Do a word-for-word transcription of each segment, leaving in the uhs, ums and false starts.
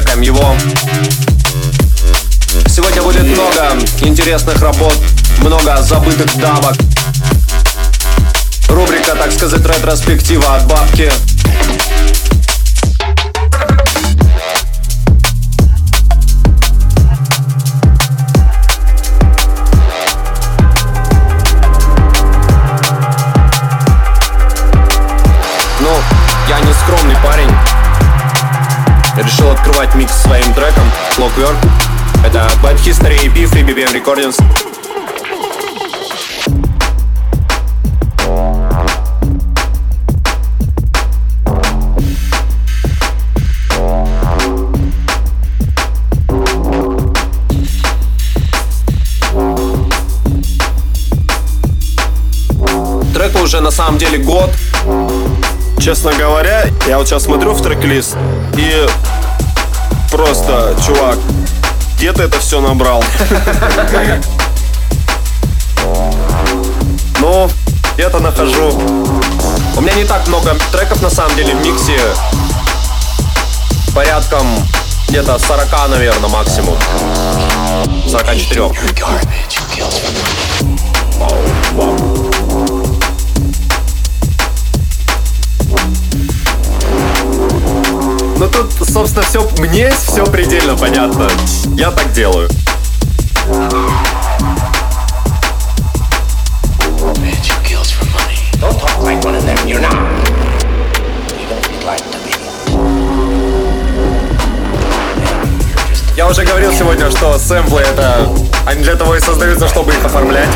чекаем его. Сегодня будет много интересных работ, много забытых давок. Рубрика, так сказать, ретроспектива от бабки. Ну, я не скромный парень. Решил открывать микс своим треком Clockwork. Это Bad History и пи FreeBPM Recordings. Треку уже на самом деле год. Честно говоря, я вот сейчас смотрю в трек-лист и просто, чувак, где ты это все набрал? Ну, где-то нахожу. У меня не так много треков на самом деле в миксе. Порядком где-то сорок, наверное, максимум. сорок четыре. Ну тут, собственно, все, мне все предельно понятно. Я так делаю. Я уже говорил сегодня, что сэмплы это... Они для того и создаются, чтобы их оформлять.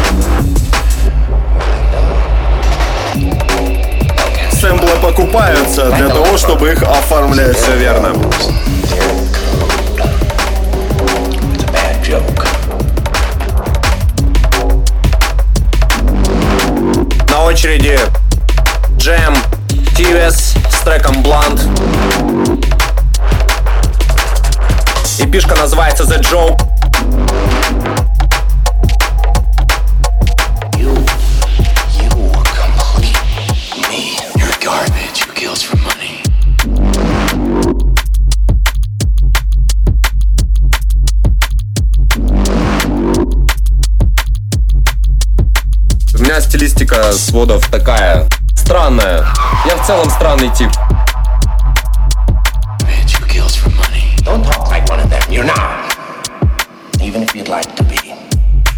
Сэмплы покупаются для того, чтобы их оформлять, все верно. На очереди Джем Тивес с треком Blunt. И пишка называется The Joke. Стилистика сводов такая странная. Я в целом странный тип.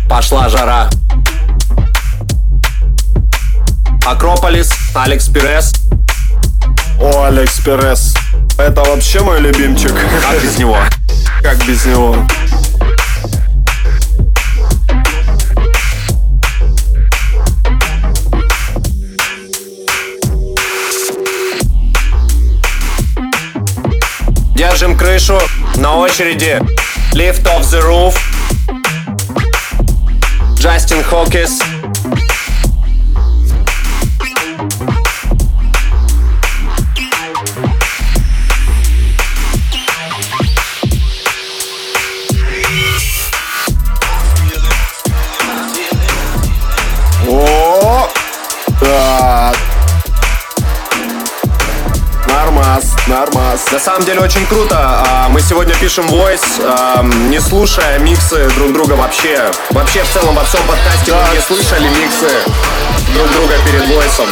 Пошла жара. Акрополис, Алекс Пирес. О, Алекс Пирес. Это вообще мой любимчик. Как без него? Как без него? Держим крышу. На очереди Lift off the roof. Justin Hawkes. О, так. Нормас, нормас. На самом деле очень круто. Мы сегодня пишем войс, не слушая миксы друг друга вообще. Вообще в целом во всем подкасте да. Мы не слышали миксы друг друга перед войсом.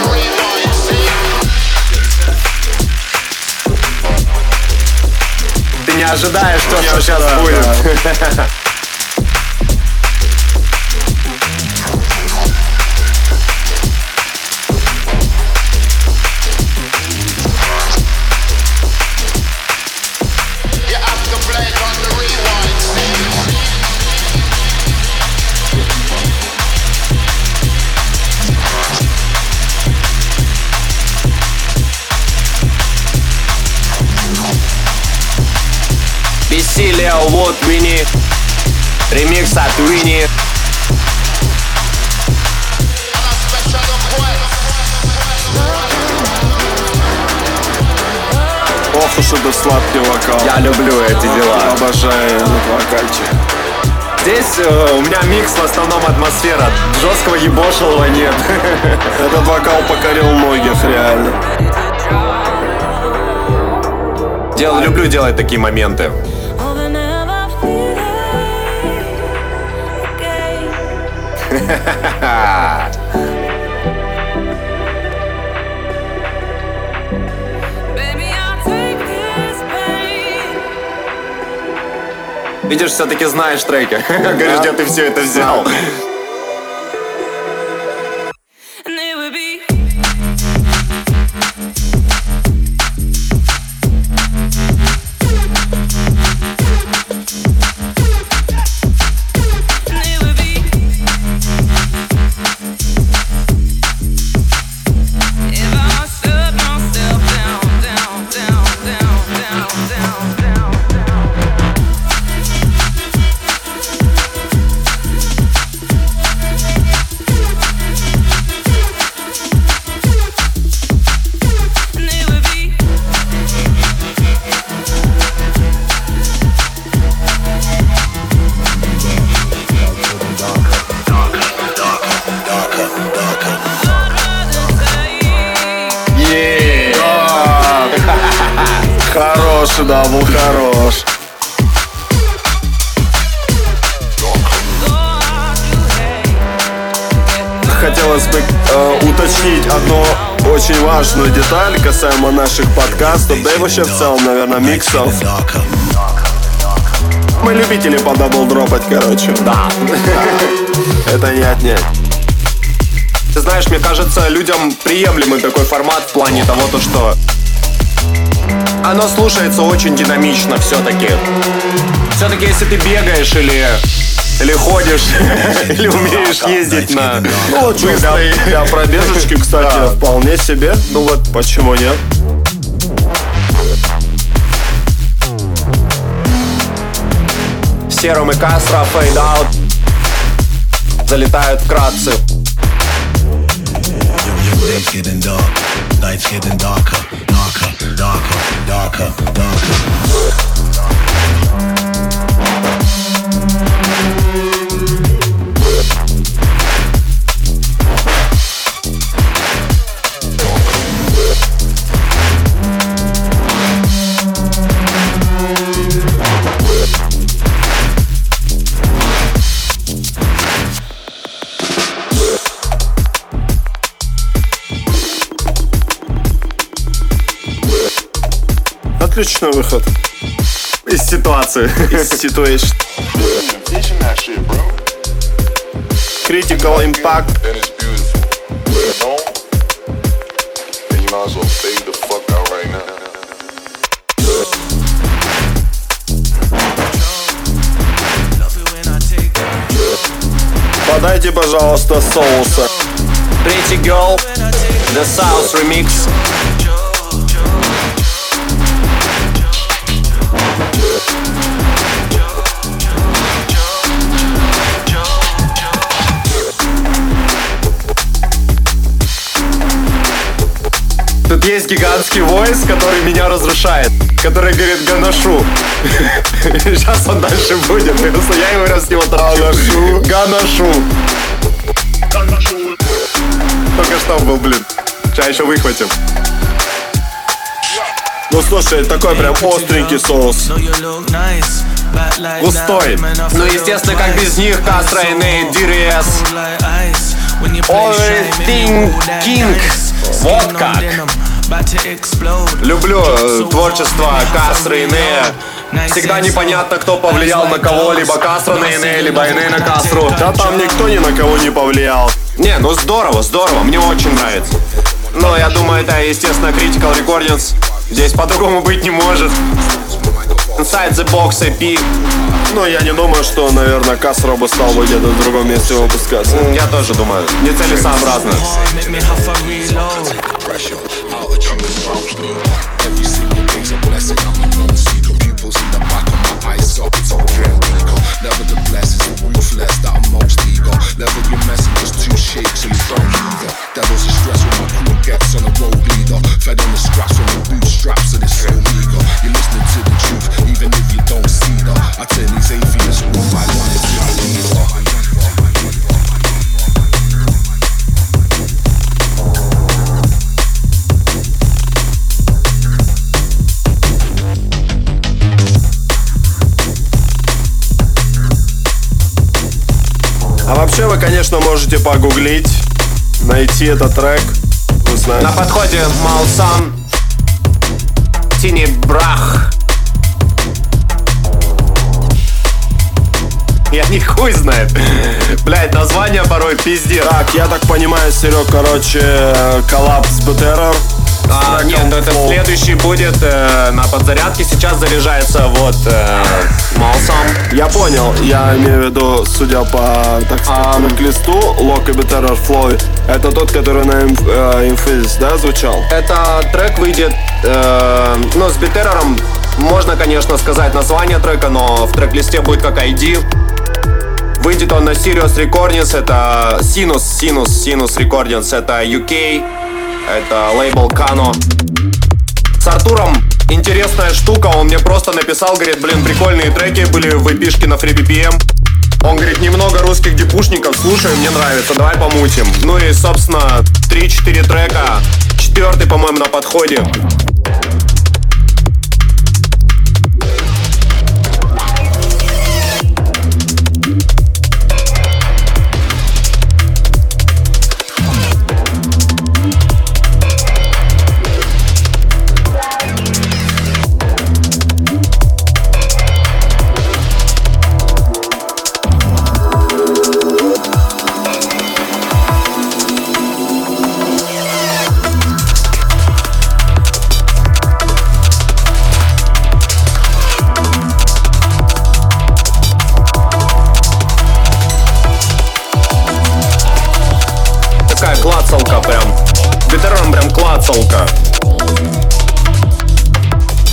Ты не ожидаешь, что, что сейчас да, будет. Да. Бессилие, вот Винни. Ремикс от Винни. Ох уж это сладкий вокал. Я люблю эти дела. Я обожаю вокальчик. Здесь э, у меня микс в основном атмосфера. Жесткого ебошилова нет. Этот вокал покорил многих, реально. Дел, люблю делать такие моменты. Видишь, все-таки знаешь треки. Говоришь, где ты все это взял? Да, был хорош. Хотелось бы э, уточнить одну очень важную деталь касаемо наших подкастов, да и вообще в целом, наверное, миксов. Мы любители по дабл-дропать, короче. Да. Это не отнять. Ты знаешь, мне кажется, людям приемлемый такой формат в плане того, то что... Оно слушается очень динамично все-таки. Все-таки, если ты бегаешь или, или ходишь, или умеешь ездить на... Ну, для пробежечки, кстати, вполне себе. Ну вот, почему нет? Серум и Кастро, Fade Out залетают вкратце. Отличный выход из ситуации. Из ситуации. Critical Impact. Подайте, пожалуйста, соуса. Pretty Girl (The Sauce Remix). Тут есть гигантский войс, который меня разрушает, который говорит «Ганошу». Сейчас он дальше будет, если я его раз с него торчу. Ганошу. Ганошу. Только что был, блин. Сейчас еще выхватим. Ну слушай, такой прям остренький соус. Густой. Ну естественно, как без них, Кастро, Эней, Ди Ар Эс. Овертинкинг. Вот как. Люблю э, творчество Кастро и Энея. Всегда непонятно, кто повлиял на кого. Либо Кастро на Энея, либо Энея на Кастро. Да там никто ни на кого не повлиял. Не, ну здорово, здорово, мне очень нравится. Но я думаю, это, естественно, Critical Recordings. Здесь по-другому быть не может. Inside the Box и пи. Ну, я не думаю, что, наверное, Кастро бы стал бы где-то в другом месте выпускаться. Я тоже думаю, нецелесообразно. А вообще вы, конечно, можете погуглить, найти этот трек, узнать. На подходе Малсан, Тини Брах. Я не хуй знает. Блять, название порой пиздец. Так, я так понимаю, Серег, короче, коллапс с Бутером. А, нет, это Фол. Следующий будет э, на подзарядке. Сейчас заряжается вот э, Малсом. Я понял, я имею в виду, судя по, так сказать, листу, Lock и Better Flui. Это тот, который на Emphasis, да, звучал? Это трек выйдет, э, ну, с Бетером. Можно, конечно, сказать название трека, но в трек-листе будет как ай ди. Выйдет он на Cyrus Recordings, это Sinus, Sinus, Sinus Recordings, это ю кей. Это лейбл Кано. С Артуром интересная штука. Он мне просто написал, говорит, блин, прикольные треки были в эпишке на FreeBPM. Он говорит, немного русских депушников слушаю, мне нравится, давай помутим. Ну и, собственно, три-четыре трека. Четвертый, по-моему, на подходе.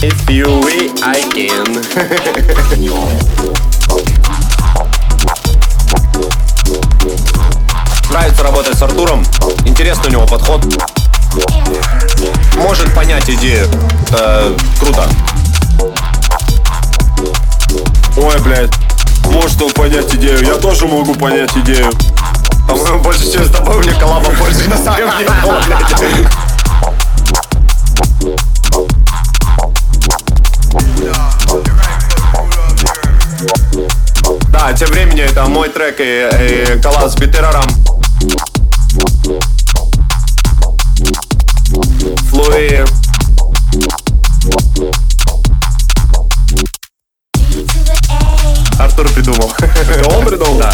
If you will, I can. Нравится работать с Артуром. Интересный у него подход. Может понять идею. Это круто. Ой, блядь. Может он понять идею. Я тоже могу понять идею. По-моему, больше, чем с тобой, у меня коллаба больше на самом деле. Да, тем временем это мой трек и, и коллапс с Битерором. Flui. Артур придумал. Он придумал? Да.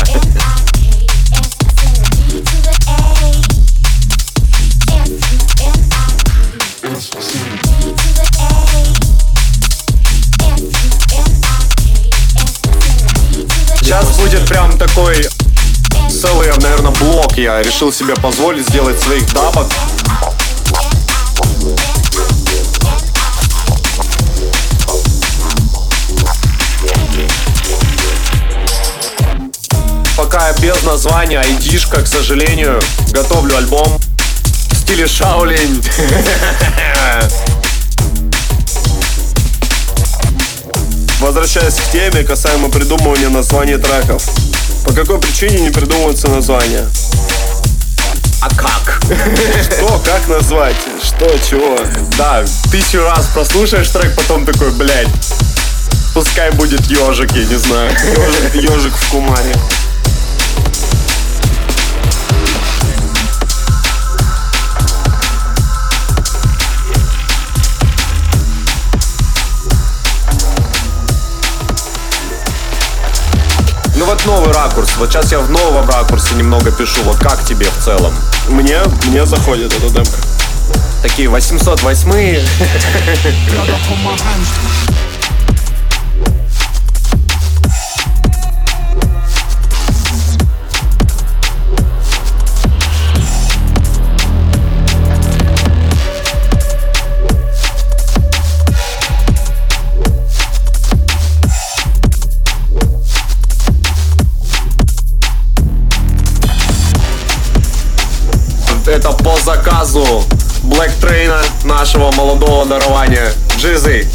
Сейчас будет прям такой целый, наверное, блок. Я решил себе позволить сделать своих дабок. Пока без названия, айдишка, к сожалению. Готовлю альбом в стиле Shaolin. Возвращаясь к теме, касаемо придумывания названий треков. По какой причине не придумываются названия? А как? Что, как назвать? Что, чего? Да, тысячу раз прослушаешь трек, потом такой, блядь, пускай будет ежик, я не знаю. Ежик, ежик в кумаре. Вот новый ракурс, вот сейчас я в новом ракурсе немного пишу, вот как тебе в целом? Мне, мне заходит эта демка. Такие восемьсот восьмые. Это по заказу Black Train'а, нашего молодого дарования Джизы.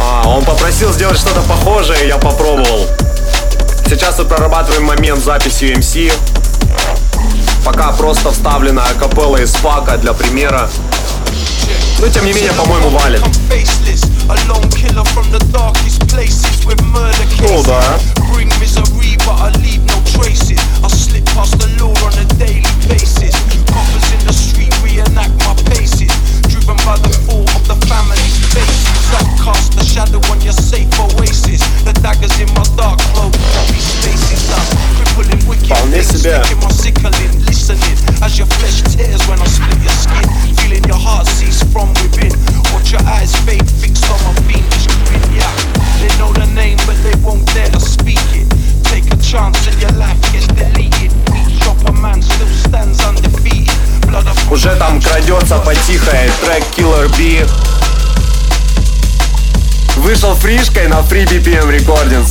А, он попросил сделать что-то похожее, я попробовал. Сейчас мы прорабатываем момент записи эм си. Пока просто вставлена акапелла из пака для примера. Но тем не менее, по-моему, валит. Ну да. конца потихает трек Killer B. Вышел фришкой на FreeBPM Recordings.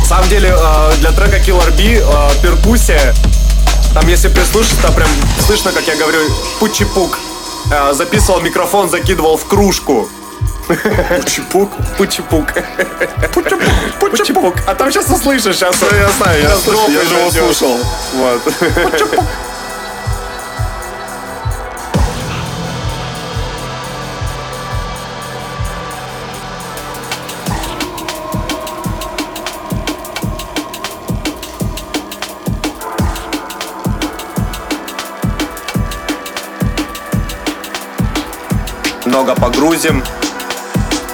На самом деле для трека Killer B перкуссия, там если прислушаться, прям слышно, как я говорю, пучи-пук. Записывал микрофон, закидывал в кружку. Пучи-пук? Пучи-пук. Пучи-пук. А там сейчас услышишь, сейчас я знаю, я же его слушал. Вот. Пучи-пук. Много погрузим.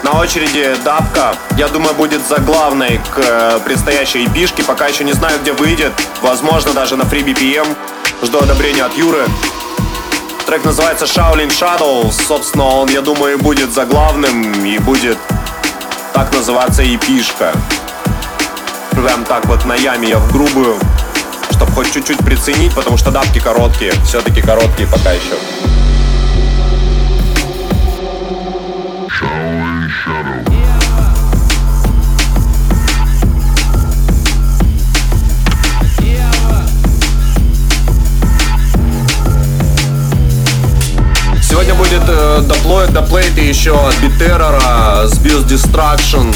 На очереди дабка, я думаю, будет заглавной к предстоящей эпишке. Пока еще не знаю, где выйдет. Возможно, даже на FreeBPM. Жду одобрения от Юры. Трек называется Shaolin Shadows. Собственно, он, я думаю, будет заглавным и будет так называться эпишка. Прям так вот на яме я в грубую, чтобы хоть чуть-чуть приценить, потому что дабки короткие, все-таки короткие пока еще. Сегодня будет э, доплойт, доплейт и еще от Битеррора с Buse Destruction.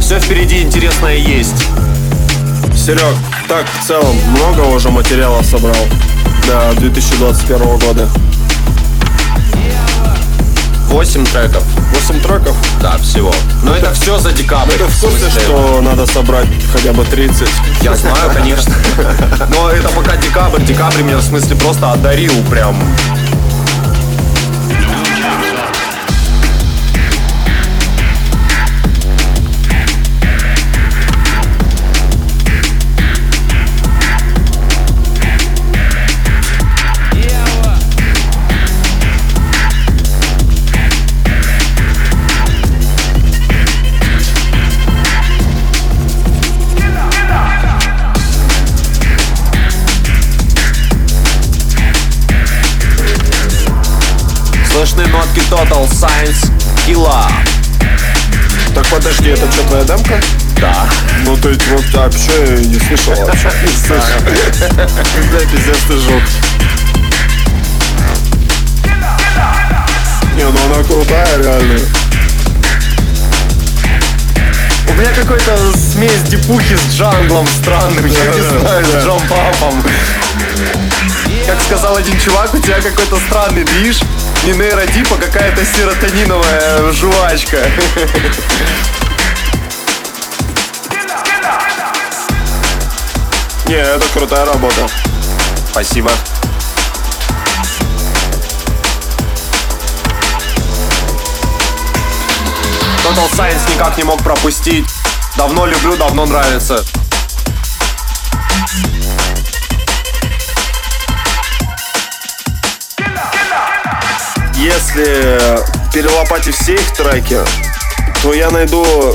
Все впереди интересное есть. Серег, так в целом много уже материалов собрал до две тысячи двадцать первого года. восемь треков. восемь треков? Да, всего. Но это, это все за декабрь. Это в курсе, что надо собрать хотя бы тридцать. Я знаю, конечно. Но это пока декабрь. Декабрь меня в смысле просто одарил прям. Слышны нотки Total Science Killa. Так подожди, это что, твоя демка? Да. Ну ты вот вообще не слышал вообще. Не слышал. Да, пиздец, ты жук. Не, ну она крутая, реально. У меня какой-то смесь дипухи с джанглом странным, я не знаю, с джампапом. Как сказал один чувак, у тебя какой-то странный движ. Не нейротипа, какая-то серотониновая жвачка. Не, это крутая работа. Спасибо. Total Science никак не мог пропустить. Давно люблю, давно нравится. Если перелопатить все их треки, то я найду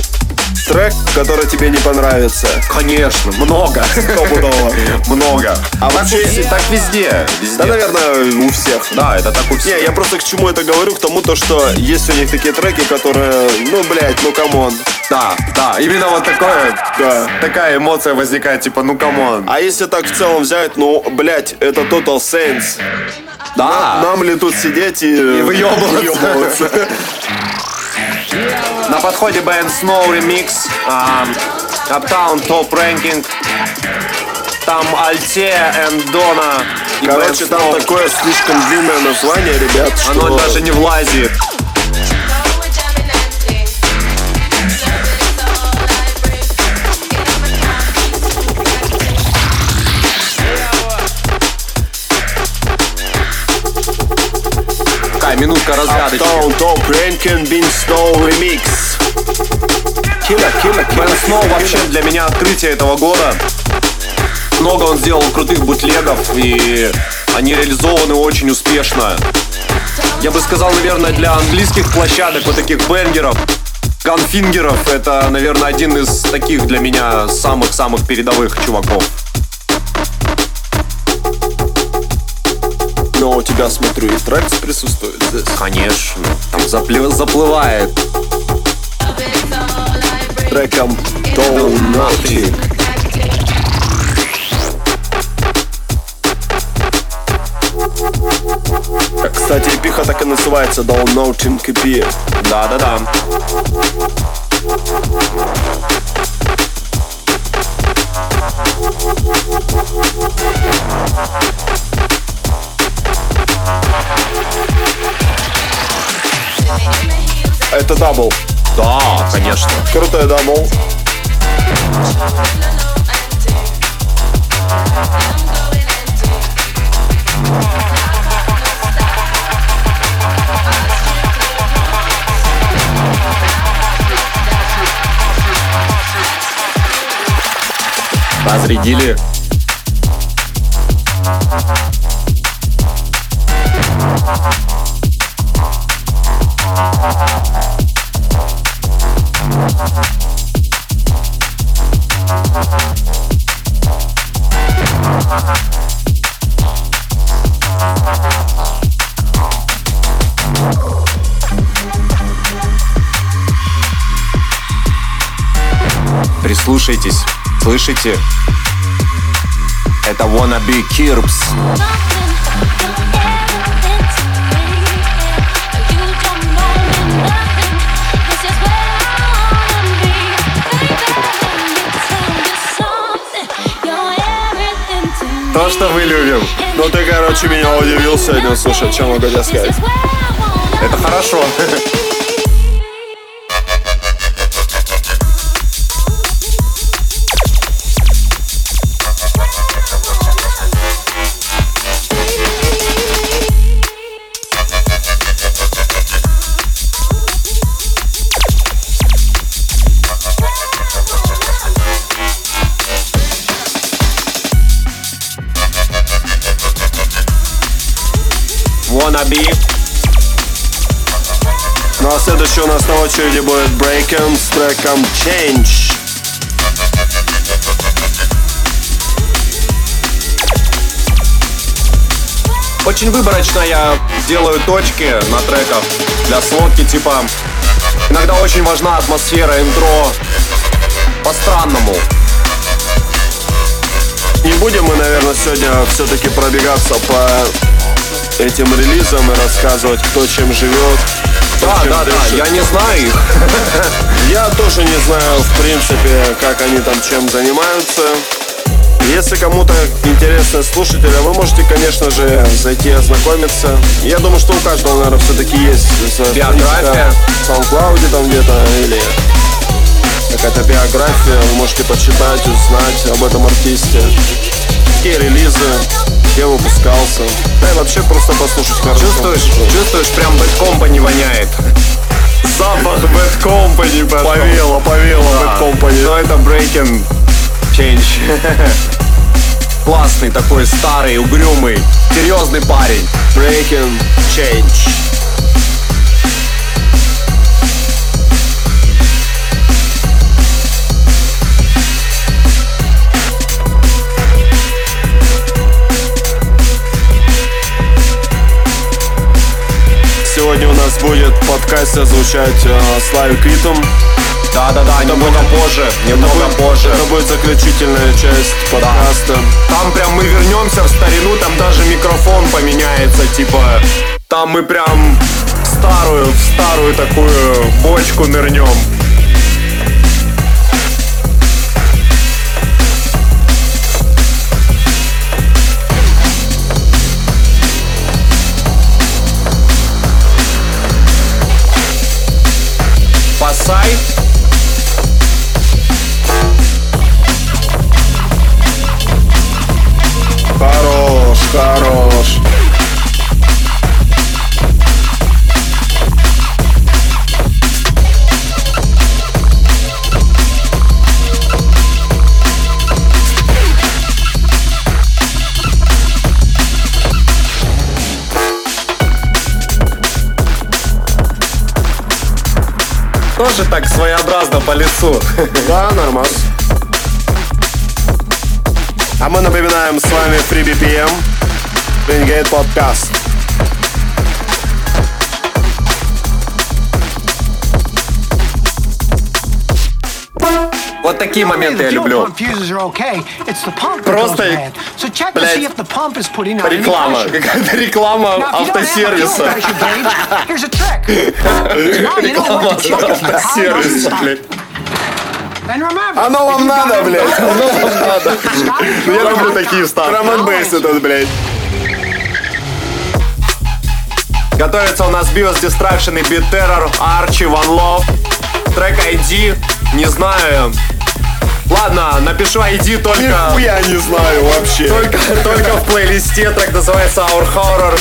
трек, который тебе не понравится. Конечно, много. Стопудово. Много. А вообще, так везде. Да, наверное, у всех. Да, это так у всех. Не, я просто к чему это говорю, к тому, то, что есть у них такие треки, которые, ну, блядь, ну, камон. Да, да, именно вот такое, да. Такая эмоция возникает, типа, ну, камон. А если так в целом взять, ну, блядь, это Total Science. Да. Нам, нам ли тут сидеть и, и выебываться? На подходе Band Snow Remix, um, Uptown Top Ranking. Там Альте, Эндона. Короче, там Snow. Такое слишком длинное название, ребят, что... Оно даже не влазит. Минутка разгадочки. Uptown Top Ranking, Band Snow Remix. Killer, killer, killer. Band Snow вообще для меня открытие этого года. Много он сделал крутых бутлегов, и они реализованы очень успешно. я бы сказал, наверное, для английских площадок, вот таких бенгеров, ганфингеров, это, наверное, один из таких для меня самых-самых передовых чуваков. Но у тебя, смотрю, и трекс присутствует здесь. Конечно, там заплев... заплывает треком Don't Know Tim. Кстати, эпиха так и называется, Don't Know Tim и пи. Да-да-да. Это дабл. Да, конечно. Крутая дабл. Разрядили. Прислушайтесь, слышите? Это Wanna Be Kirps. То, что мы любим. Ну ты, короче, меня удивил сегодня. Слушай, о чем могу я сказать? Это хорошо. Ну а следующий у нас на очереди будет Brakken с треком Change. Очень выборочно я делаю точки на треках для сводки, типа иногда очень важна атмосфера интро по-странному. Не будем мы, наверное, сегодня все-таки пробегаться по этим релизом и рассказывать, кто чем живет. Кто да, чем да, дышит. Да, я не знаю их. Я тоже не знаю, в принципе, как они там чем занимаются. Если кому-то интересно слушателя, вы можете, конечно же, зайти и ознакомиться. Я думаю, что у каждого, наверное, все-таки есть биография в SoundCloud там где-то или какая-то биография. Вы можете почитать, узнать об этом артисте. Какие релизы, где выпускался. Да и вообще просто послушать хорошо. Чувствуешь, чувствуешь, прям Bad Company воняет. Запах Bad Company. Повело, повело Bad Company. Но это Brakken Change. Классный такой, старый, угрюмый, серьезный парень. Brakken Change. Сегодня у нас будет подкаст озвучать э, Славе Критом. Да-да-да, немного позже, немного позже. Это будет заключительная часть подкаста. Да. Там прям мы вернемся в старину, там даже микрофон поменяется, типа. Там мы прям в старую, в старую такую бочку нырнем. Сайт. Хорош, хорош. тоже так своеобразно по лицу. Да, нормально. А мы напоминаем, с вами FreeBPM, Wingate Podcast. Вот такие моменты я люблю. Просто, блядь, реклама. Какая-то реклама автосервиса. Реклама автосервиса, блядь. Оно вам надо, блядь. Оно вам надо. Я люблю такие вставки. Роман Бейс этот, блядь. Готовится у нас Bios, Distraction и Beat Terror, Archie, One Love. Трек ай ди, не знаю. Ладно, напишу ай ди только... Нихуя не знаю вообще. Только, только в плейлисте, трек называется Our Horror.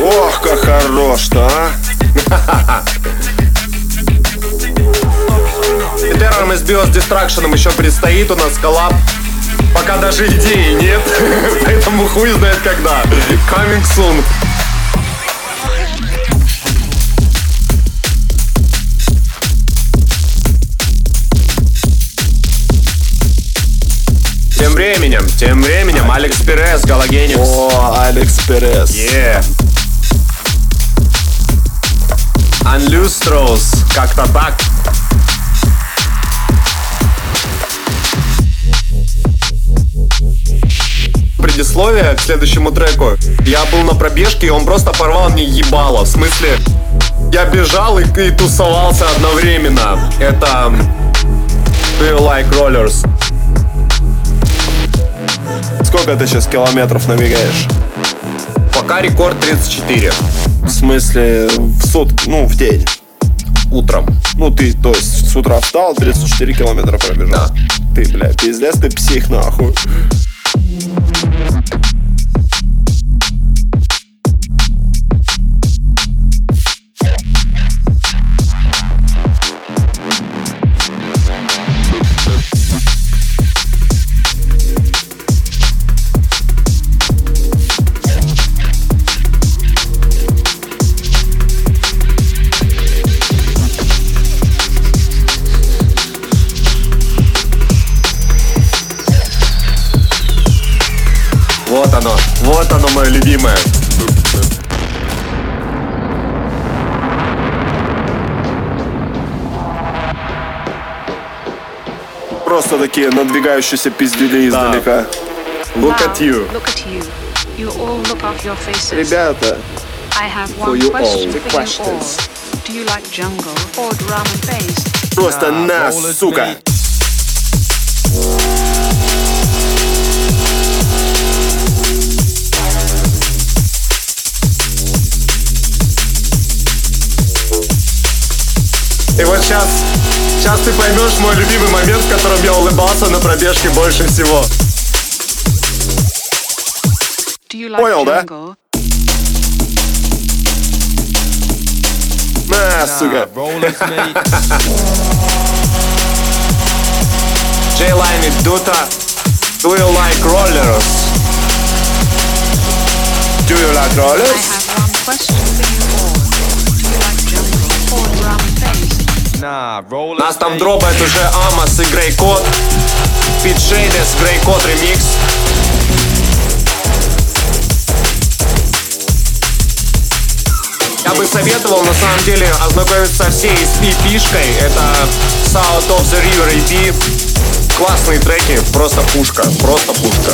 Ох, как хорош-то, а! Террор мы с Bios Distraction еще предстоит у нас коллаб. Пока даже идеи нет, поэтому хуй знает когда. Coming soon. Тем временем, тем временем, Alex Pires, Галогеникс. О, Alex Pires. Yeah. Unlustrous, как-то так. Предисловие к следующему треку. Я был на пробежке, и он просто порвал мне ебало. В смысле, я бежал и, и тусовался одновременно. Это... Do you like rollers? Сколько ты сейчас километров набегаешь? Пока рекорд тридцать четыре. В смысле, в сутки, ну, в день? Утром. Ну, ты, то есть, с утра встал, тридцать четыре километра пробежал. Да. Ты, бля, пиздец, ты псих, нахуй. Вот оно, вот оно мое любимое. Просто такие надвигающиеся пиздюли издалека. Look at you. Ребята, for you all the questions. Просто нас, сука. И вот сейчас, сейчас ты поймешь мой любимый момент, в котором я улыбался на пробежке больше всего. Like Понял, jungle? Да? На, сука. J-Line и Duta. Do you like rollers? Do you like rollers? I have one question for you all. Do you like jungle or drum bass? Нас там дропает уже Амос и Grey Code, Pit Shades, Grey Code Remix. Я бы советовал на самом деле ознакомиться со всей и пи-шкой. Это South of the River и пи. Классные треки, просто пушка, просто пушка.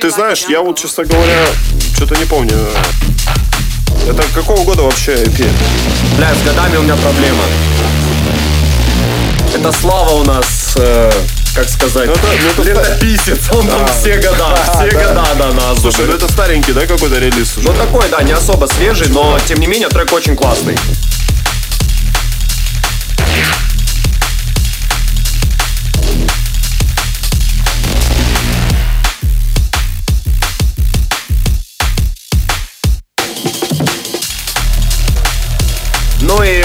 Ты знаешь, я вот, честно говоря, что-то не помню. Это какого года вообще и пи? Бля, с годами у меня проблема. Это Слава у нас э, как сказать, ну, это, ну, летописец, он да. там все года, все да. года на нас. Слушай, ну это старенький, да, какой-то релиз? Ну такой, да, не особо свежий, но тем не менее трек очень классный. Ну и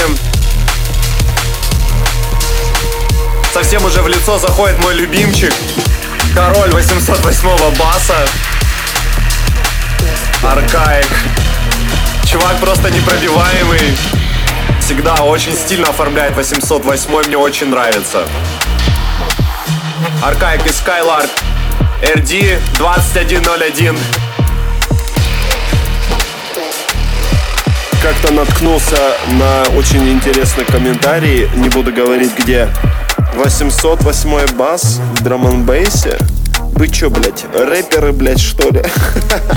совсем уже в лицо заходит мой любимчик, король восемьсот восьмого баса, Аркаик. Чувак просто непробиваемый, всегда очень стильно оформляет восемьсот восьмой, мне очень нравится. Аркаик из Skylark, эр ди двадцать один ноль один. Как-то наткнулся на очень интересный комментарий, не буду говорить где. восемьсот восьмой бас в драм-н-бейсе? Вы чё, блять, рэперы, блять, что ли?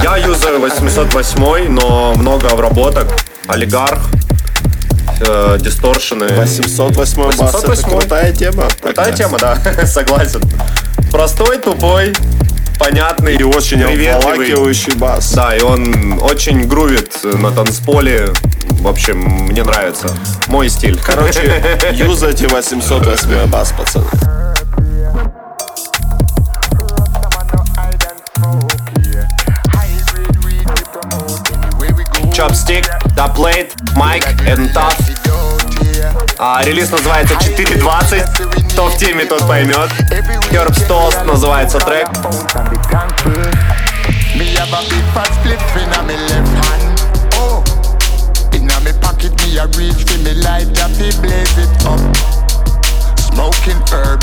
Я юзаю восемьсот восьмой, но много обработок. Олигарх, э, дисторшены. восемьсот восьмой бас, это крутая тема. Крутая тема, да, согласен. Простой, тупой, понятный и очень обволакивающий бас. Да, и он очень грувит на танцполе. В общем, мне нравится. Мой стиль. Короче, юзайте восемьсот восьмой бас, пацаны. Chopstick, The Plate, Mike and Tough. А, релиз называется четыре двадцать. Кто в теме, тот поймет. Herb's Toast называется трек.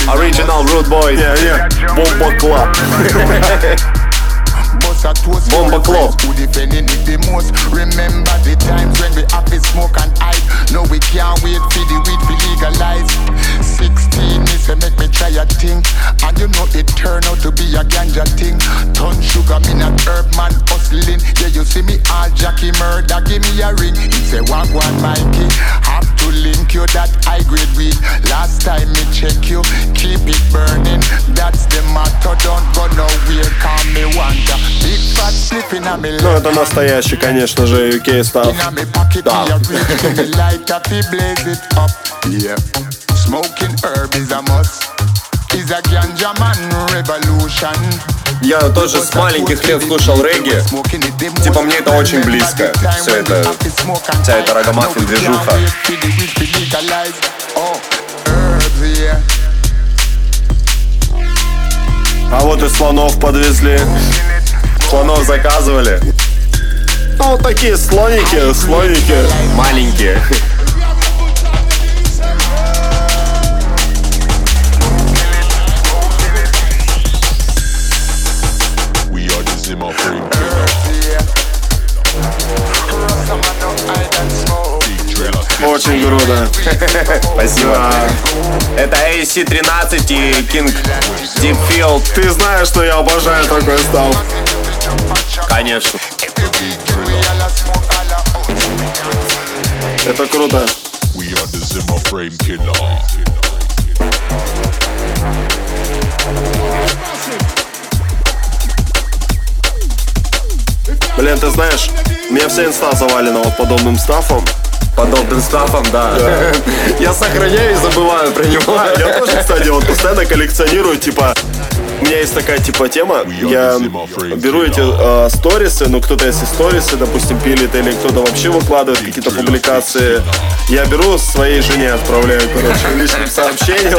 Original Rude Boy. Yeah, yeah. Bomba Club. Bomba Club. Ну это настоящий, конечно же, ю кей став. Да. Я тоже с маленьких лет слушал регги. Типа мне это очень близко. Все это, вся эта рагамаффин движуха. А вот и слонов подвезли. Слонов заказывали. Ну, такие слоники, слоники. Маленькие. Очень грубо. Спасибо. Это эй си тринадцать и King Deepfield. Ты знаешь, что я обожаю такой став. Конечно. Это круто. Блин, ты знаешь, у меня вся инста завалена вот подобным стафом. Подобным стафом, да. да. Я сохраняю и забываю про него. Я тоже, кстати, вот постоянно коллекционирую, типа... У меня есть такая типа тема, я беру эти э, сторисы, ну кто-то если сторисы, допустим, пилит, или кто-то вообще выкладывает какие-то публикации, я беру, своей жене отправляю, короче, в личном сообщении.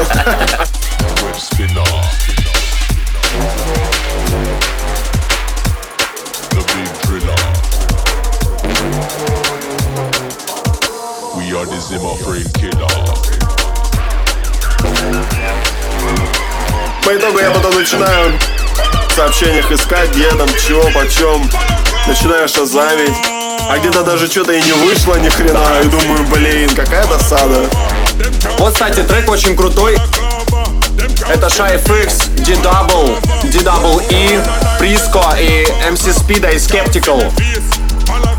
По итогу я потом начинаю в сообщениях искать, где там, чего, почем. Начинаю шазамить. А где-то даже что-то и не вышло ни хрена. И думаю, блин, какая досада. Вот, кстати, трек очень крутой. Это ShyFX, D-Double, D-Double-E, Prisco и эм си Speed и Skeptical.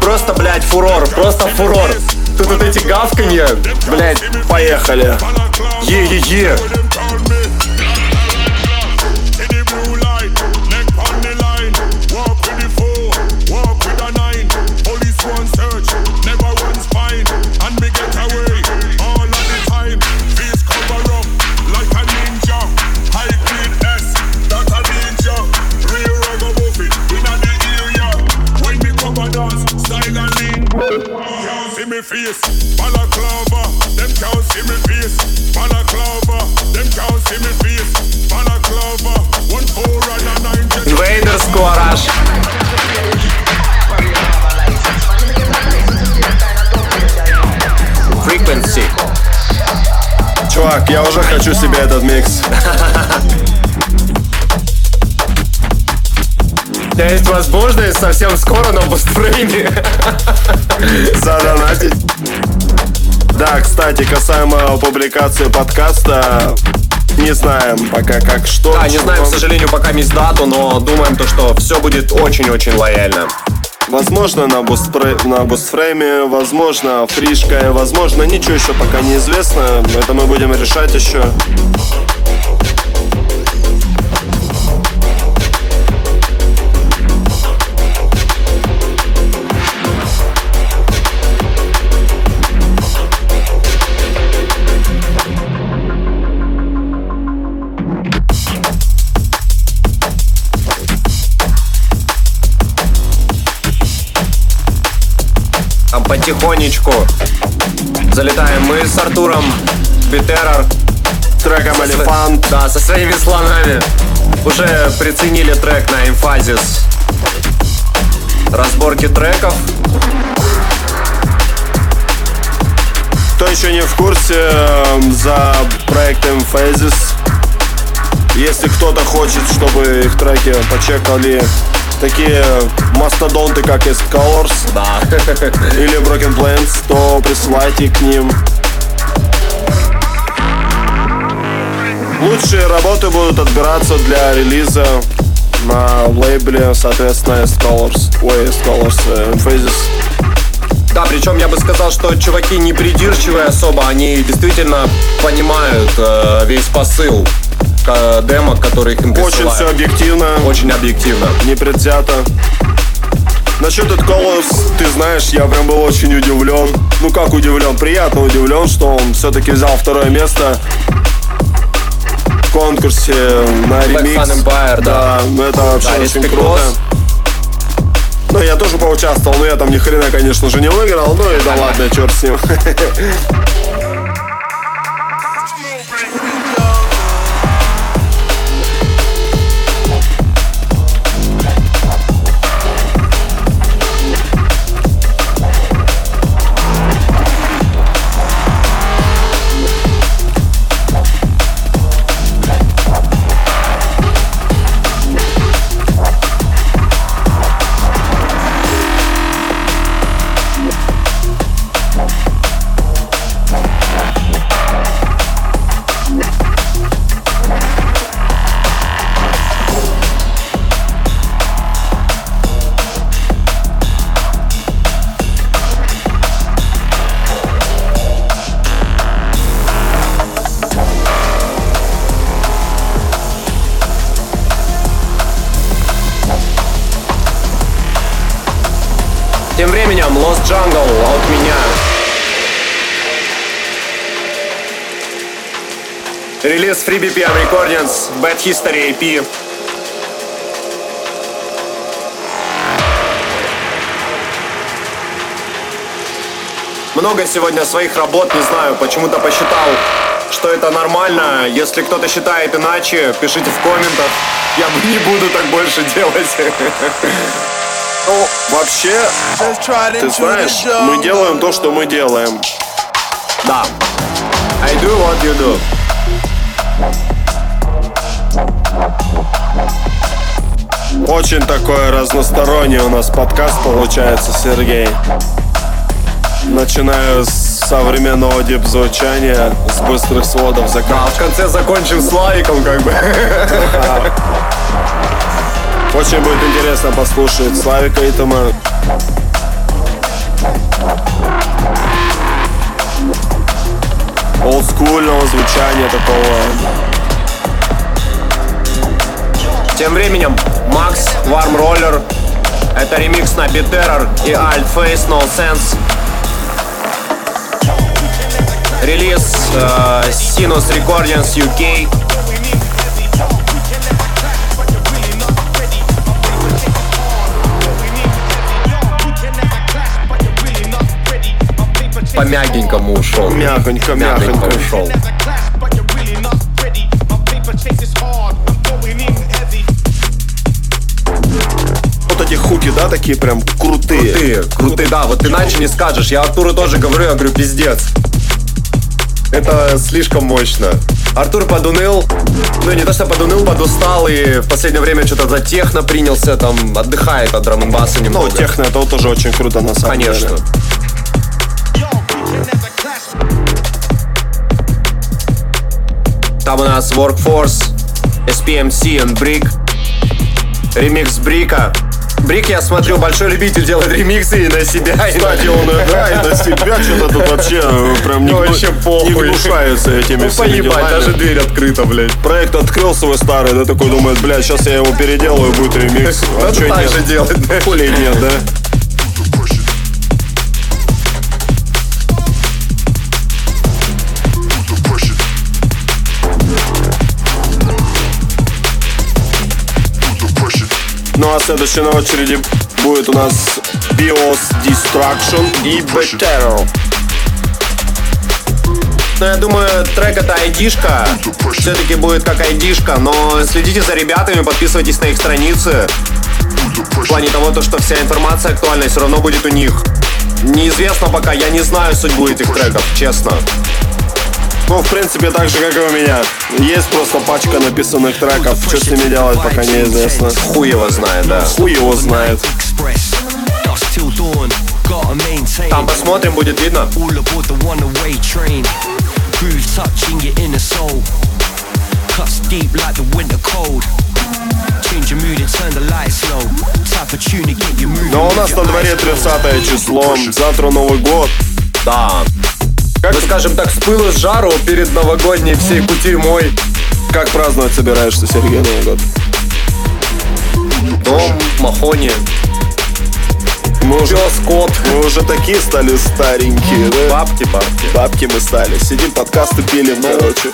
Просто, блядь, фурор, просто фурор. Тут вот эти гавканья, блядь, поехали. Е-е-е. face. Balaclava, them can't see me face. Balaclava, them can't see me face. Balaclava, one four and a nine. Invaders Garage. Frequency. Чувак, я уже хочу себе этот микс. У тебя есть возможность совсем скоро на Busterframe задонатить. Да, кстати, касаемо публикации подкаста, не знаем пока как что. Да, не знаем, к сожалению, пока мисс дату, но думаем то, что все будет очень-очень лояльно. Возможно на Busterframe, возможно фришка, возможно ничего еще пока не известно. Это мы будем решать еще. Потихонечку залетаем мы с Артуром Битеррор треком «Элефант». Да, со своими слонами. Уже приценили трек на Emphasis. Разборки треков. Кто еще не в курсе за проект Emphasis, если кто-то хочет, чтобы их треки почекали, такие мастодонты, как Est.Colors, да, или Broken Plants, то присылайте к ним. Лучшие работы будут отбираться для релиза на лейбле, соответственно, Est.Colors, ой, Est.Colors, Emphasis. Да, причем я бы сказал, что чуваки не придирчивые особо, они действительно понимают э, весь посыл э, демок, которые им присылают. Очень все объективно. Очень объективно. Непредвзято. Насчет Est.Colors, ты знаешь, я прям был очень удивлен. Ну как удивлен, приятно удивлен, что он все-таки взял второе место в конкурсе на ремикс. Empire, да, да, это вообще да, очень круто. Ну, я тоже поучаствовал, но я там ни хрена, конечно же, не выиграл. Ну и да ладно, черт с ним. Джангл от меня. Релиз FreeBPM Recordings, Bad History эй пи. Много сегодня своих работ, не знаю, почему-то посчитал, что это нормально. Если кто-то считает иначе, пишите в комментах. Я не буду так больше делать. Ну, вообще, ты знаешь, мы делаем то, что мы делаем. Да. I do what you do. Очень такой разносторонний у нас подкаст получается, Сергей. Начинаю с современного дип-звучания, с быстрых сводов заканчиваю. А в конце закончим с лайком, как бы. Очень будет интересно послушать Славика Итама. Олдскульного звучания такого. Тем временем Макс Warm Roller. Это ремикс на Beat Terror и Alt Face No Sense. Релиз э, Sinus Recordings ю кей. по мягенькому ушел. Мягонько, мягонько ушел. Вот эти хуки, да, такие прям крутые. Крутые, крутые, да, вот иначе не скажешь. Я Артуру тоже говорю, я говорю, пиздец. Это слишком мощно. Артур подуныл, ну не то что подуныл, подустал и в последнее время что-то за техно принялся, там отдыхает от драм-н-баса немного. Ну, техно это тоже очень круто на самом деле. Конечно. Там у нас Workforce, эс пи эм си and Brick, ремикс Брика. Брик, я смотрю, большой любитель делает ремиксы и на себя. Кстати, и на... он играет на себя, что-то тут вообще прям не, ну, вообще не гнушается этими, ну, всеми поебать, делами. Даже дверь открыта, блядь. Проект открыл свой старый, да, такой думает, блядь, сейчас я его переделаю, будет ремикс. А надо так нет? же делать, да? Хули нет, да? Ну а следующий на очереди будет у нас Bios, Destruction и Better. Ну, я думаю, трек это айдишка, все-таки будет как айдишка, но следите за ребятами, подписывайтесь на их страницы. В плане того, то, что вся информация актуальная все равно будет у них. Неизвестно пока, я не знаю судьбу этих треков, честно. Ну, в принципе, так же, как и у меня. Есть просто пачка написанных треков. Что с ними делать, пока неизвестно. Хуй его знает, да. Хуй его знает. Там посмотрим, будет видно. Но у нас на дворе тридцатое число. Завтра Новый год. Да. Как, ну, скажем так, с пылу с жару перед новогодней всей кутерьмой. Как праздновать собираешься, Сергей, Новый год? Дом, махони, пёс, кот. Мы уже такие стали старенькие, да? Бабки, бабки. Бабки мы стали. Сидим, подкасты пилим, короче.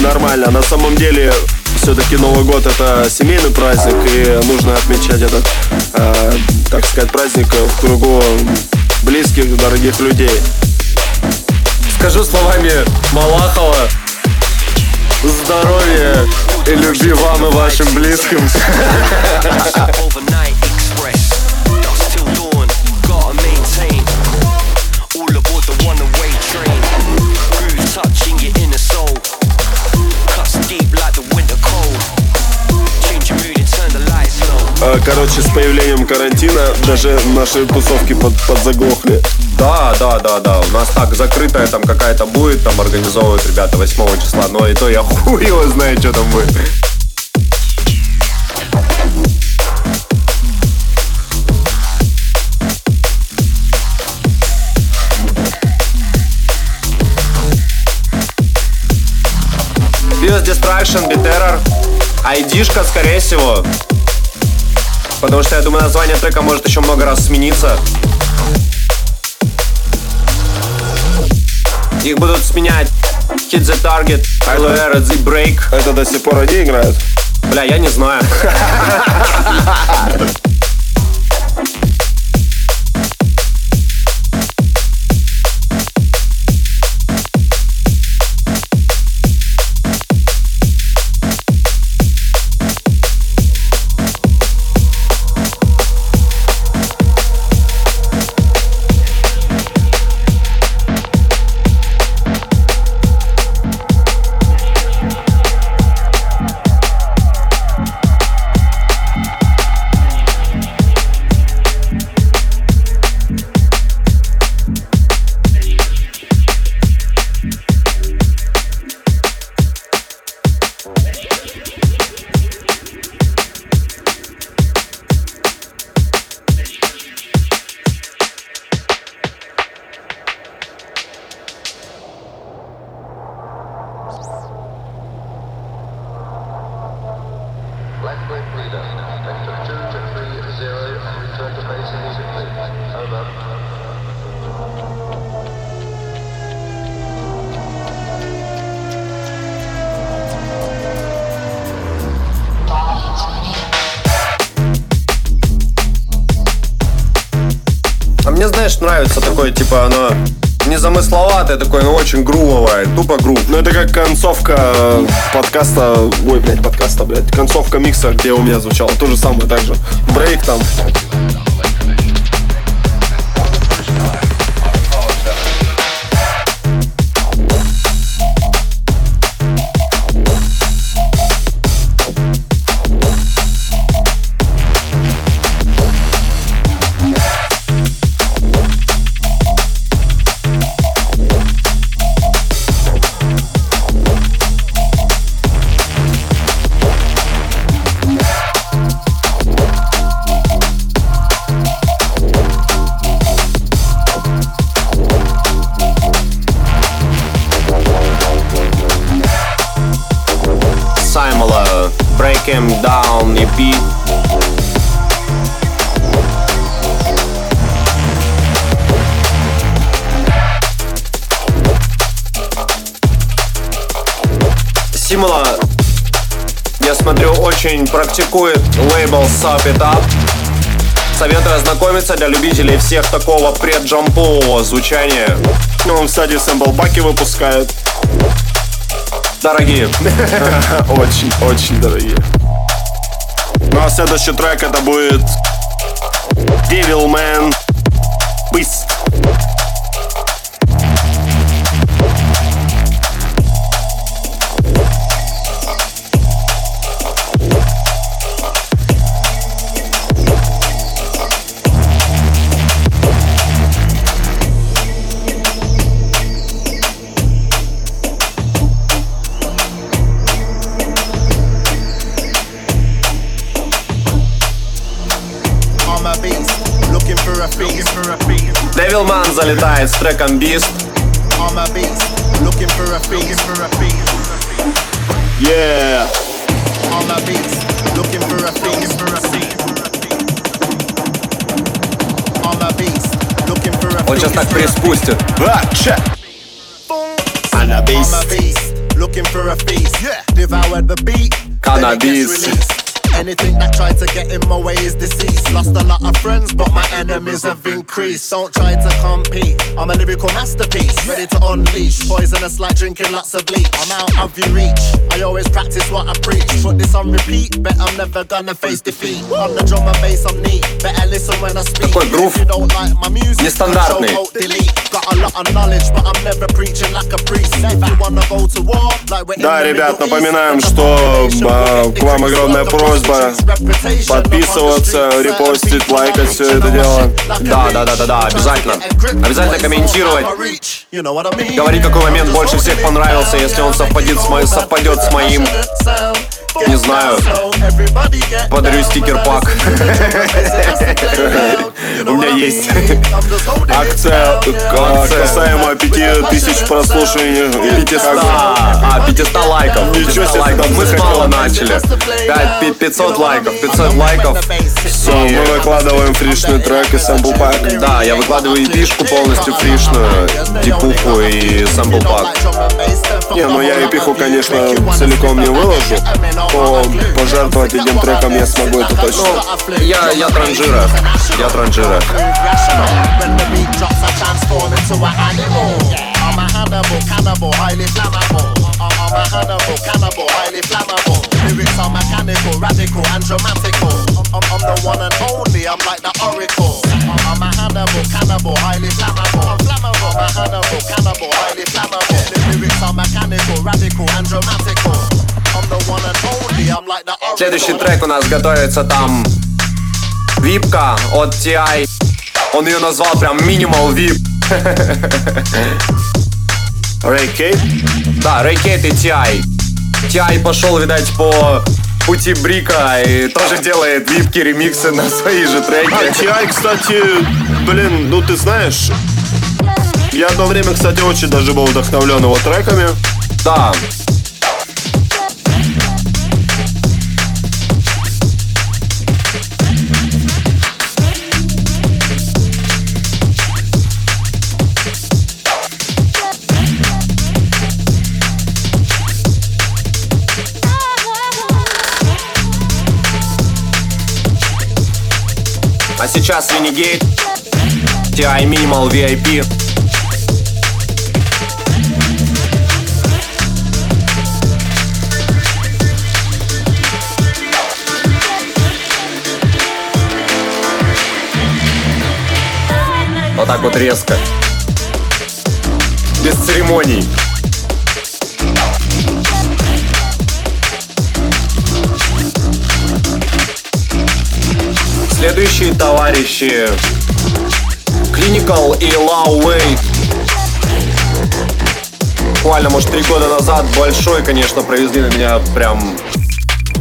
Нормально, на самом деле... Все-таки Новый год это семейный праздник, и нужно отмечать этот, э, так сказать, праздник в кругу близких, дорогих людей. Скажу словами Малахова: здоровья и любви вам и вашим близким. Короче, с появлением карантина даже наши тусовки под, подзаглохли. Да, да, да, да. У нас так закрытая там какая-то будет, там организовывают ребята восьмого числа, но и то я хуй его знаю, что там будет. Bios, Destruction, Beterror, айдишка, скорее всего. Потому что, я думаю, название трека может еще много раз смениться. Их будут сменять Hit the Target, эл о эр, The Break. Это до сих пор они играют? Бля, я не знаю. мне, знаешь, нравится такое, типа, оно незамысловатое такое, но очень грувовое, тупо грув. Ну это как концовка подкаста, ой, блядь, подкаста, блядь, концовка микса, где у меня звучало то же самое, так же, брейк там. Came down и пи. Симола, я смотрю, очень практикует лейбл Sup It Up. Советую ознакомиться для любителей всех такого преджампового звучания. Он, кстати, сэмпл-паки выпускает. Дорогие. Очень-очень дорогие. Ну а следующий трек это будет Devilman Peace. Devilman залетает с треком Beast. Yeah. Он сейчас так приспустит. Cannabis. Anything that tried to get in my way is deceased. Lost a lot of friends, but my enemies have increased. Don't try to compete, I'm a lyrical masterpiece. Ready to unleash, poisonous like drinking lots of bleach. I'm out of your reach, I always practice what I preach. Put this on repeat, bet I'm never gonna face defeat. I'm the drummer, bass, I'm neat, better listen when I speak. Такой грув нестандартный. Да, ребят, напоминаем, что а, к вам огромная просьба подписываться, репостить, лайкать все это дело. Да, да, да, да, да, обязательно. Обязательно комментировать. Говори, какой момент больше всех понравился, если он совпадет с, мо- совпадет с моим. Не знаю. Подарю стикер-пак. У меня есть акция касаемо пяти тысяч прослушиваний. А, пятьсот лайков. Ничего себе, мы мало начали. пятьсот лайков, пятьсот лайков. Все, мы выкладываем фришный трек и сэмпл-пак. Да, я выкладываю эпишку полностью фришную, типуху и сэмпл-пак. Не, ну я эпиху, конечно, целиком не выложу. То пожертвовать этим треком я смогу, это точно. Ну, я, я транжира. Я транжира. Следующий трек у нас готовится там. Випка от ти ай. Он ее назвал прям Minimal Vip. Рэй Кейт? Да, Рэй Кейт и ти ай. ти ай пошел, видать, по пути Брика и тоже делает випки, ремиксы на свои же треки. А ти ай, кстати, блин, ну ты знаешь, я одно время, кстати, очень даже был вдохновлен его треками. Да. А сейчас Renegade. Ти Ай Minimal ви ай пи. Вот так вот резко. Без церемоний. Следующие товарищи Clinical и Low Weight. Буквально, может, три года назад большой, конечно, провезли на меня прям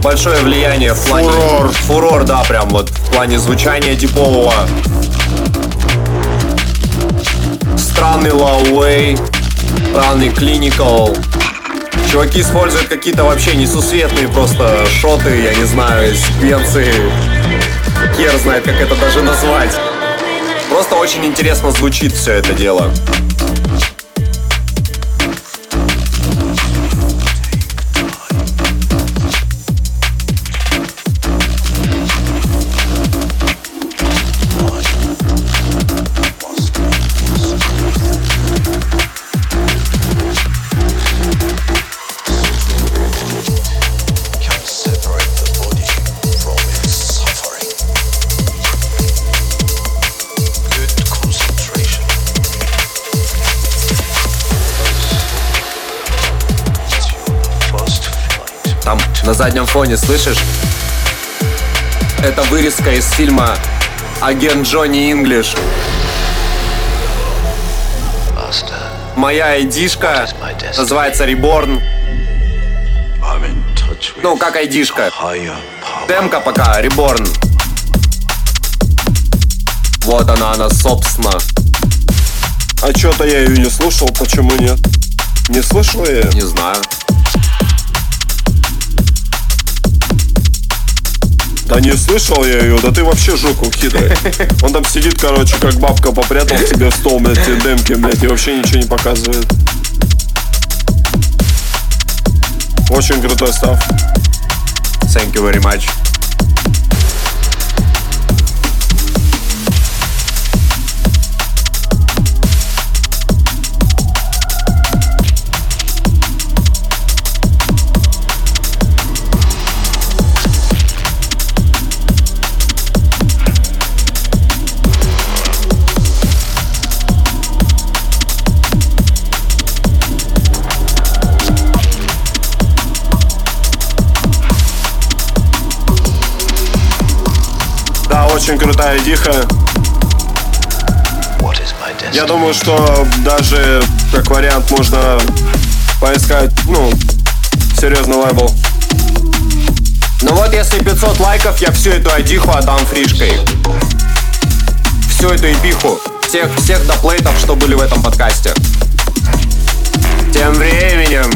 большое влияние в плане... Фурор. Фурор, да, прям вот в плане звучания дипового. Странный Low Weight, странный Clinical. Чуваки используют какие-то вообще несусветные просто шоты, я не знаю, секвенции. Хер знает, как это даже назвать. Просто очень интересно звучит все это дело. На заднем фоне, слышишь? Это вырезка из фильма «Агент Джонни Инглиш». Моя айдишка называется Reborn. Ну, как айдишка. Демка пока, Reborn. Вот она, она, собственно. А чё-то я её не слушал, почему нет? Не слышал я её? Не знаю. Да не слышал я ее, да ты вообще жуку кидай. Он там сидит, короче, как бабка попрятал себе в стол, блядь, и демки, блядь, и вообще ничего не показывает. Очень крутой став. Thank you very much. Очень крутая диха. Я думаю, что даже как вариант можно поискать, ну, серьезный лейбл. Ну вот, если пятьсот лайков, я всю эту айдиху отдам фришкой. Всю эту эпиху. Всех, всех доплейтов, что были в этом подкасте. Тем временем,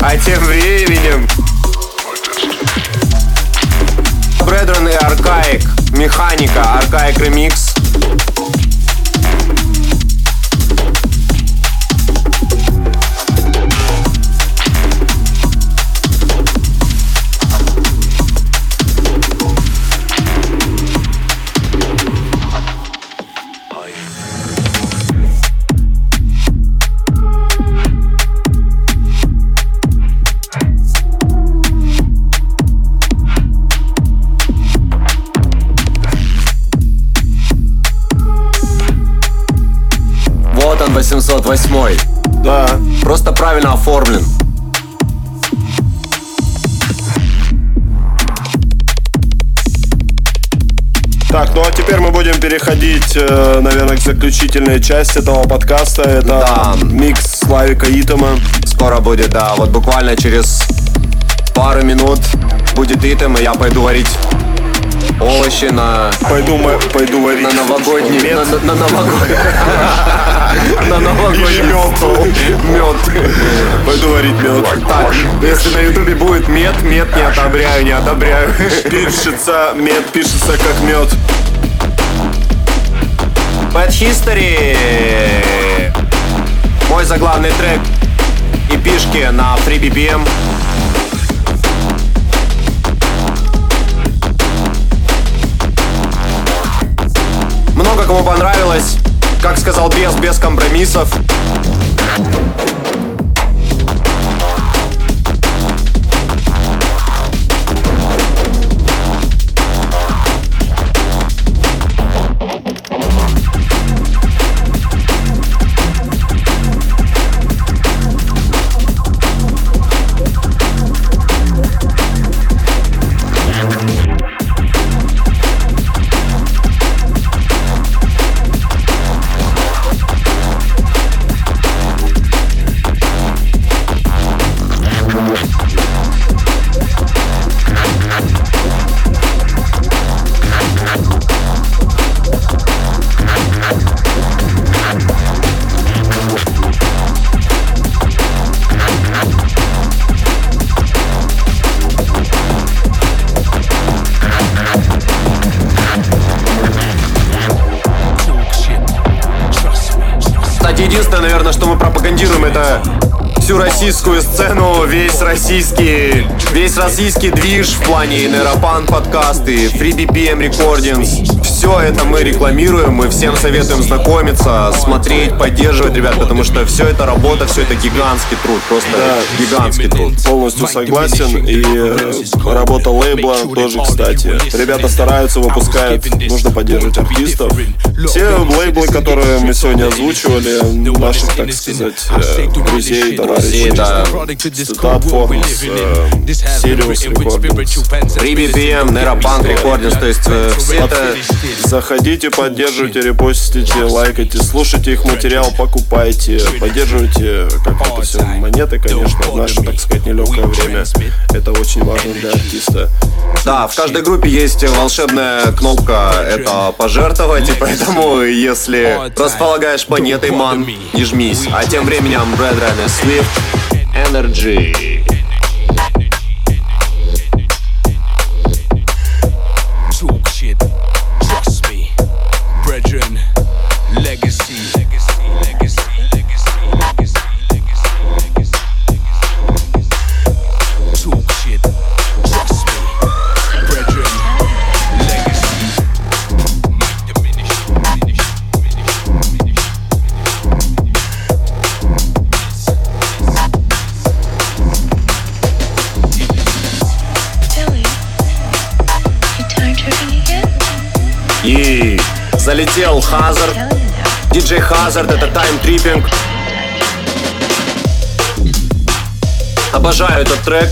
а тем временем... Бредрон и Аркаик. Механика, Аркаик ремикс. восемьсот восемь. Да. Просто правильно оформлен. Так, ну а теперь мы будем переходить, наверное, к заключительной части этого подкаста. Это да. Микс Славика Итема. Скоро будет, да. Вот буквально через пару минут будет Итем, и я пойду варить овощи на... Пойду, пойду варить. На новогодний... На, на, на новогодний... На новогодний стол. Мед. Пойду варить мед. Так, если на ютубе будет мед, мед не одобряю, не одобряю. Пишется мед, пишется как мед. Bad History. Мой заглавный трек. И пишки на FreeBPM. Много кому понравилось. Как сказал Бес, без компромиссов. Единственное, наверное, что мы пропагандируем, это всю российскую сцену, весь российский, весь российский движ в плане нейропанк подкасты, FreeBPM Recordings. Все это мы рекламируем, мы всем советуем знакомиться, смотреть, поддерживать, ребят, потому что все это работа, все это гигантский труд, просто да, гигантский труд. Полностью согласен, и э, работа лейбла тоже, кстати. Ребята стараются, выпускают, нужно поддерживать артистов. Все лейблы, которые мы сегодня озвучивали, наших, так сказать, друзей, товарищей, да, Total Science, Cyrus Recordings, FreeBPM, нейропанк Recordings, то есть э, все это... Заходите, поддерживайте, репостите, лайкайте, слушайте их материал, покупайте, поддерживайте, как это все, монеты, конечно, в наше, так сказать, нелегкое время. Это очень важно для артиста. Да, в каждой группе есть волшебная кнопка, это пожертвовать, и поэтому, если располагаешь монетой, ман, не жмись. А тем временем, бредран, Lift Energy. И залетел Хазард, диджей Хазард, это тайм-триппинг. Обожаю этот трек.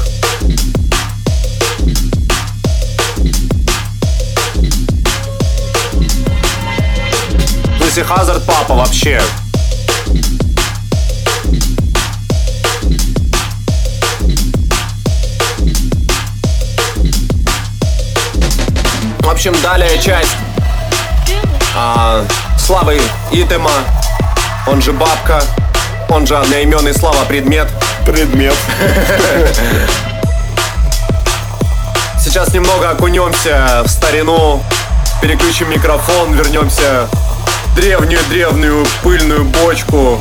Ну если Хазард папа вообще. В общем, далее часть А, Славы Итема, он же Бабка, он же одноименный Слава Предмет. Предмет. Сейчас немного окунемся в старину, переключим микрофон, вернемся в древнюю-древнюю пыльную бочку,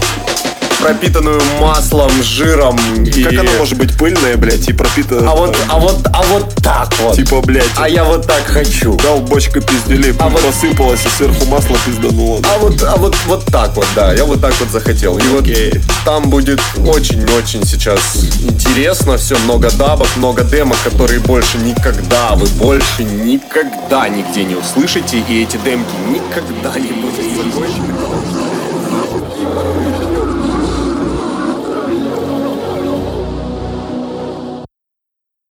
пропитанную маслом, жиром. И... Как оно может быть пыльное, блядь, и пропитано... А вот, а вот, а вот так вот. Типа, блядь. А я вот так хочу. Дал бочка пизделей, а вот... посыпалась, и сверху масло пиздануло. Да. А вот, а вот, вот так вот, да, я вот так вот захотел. И okay. Вот там будет очень-очень сейчас интересно все, много дабок, много демок, которые больше никогда, вы больше никогда нигде не услышите, и эти демки никогда не будут закончены.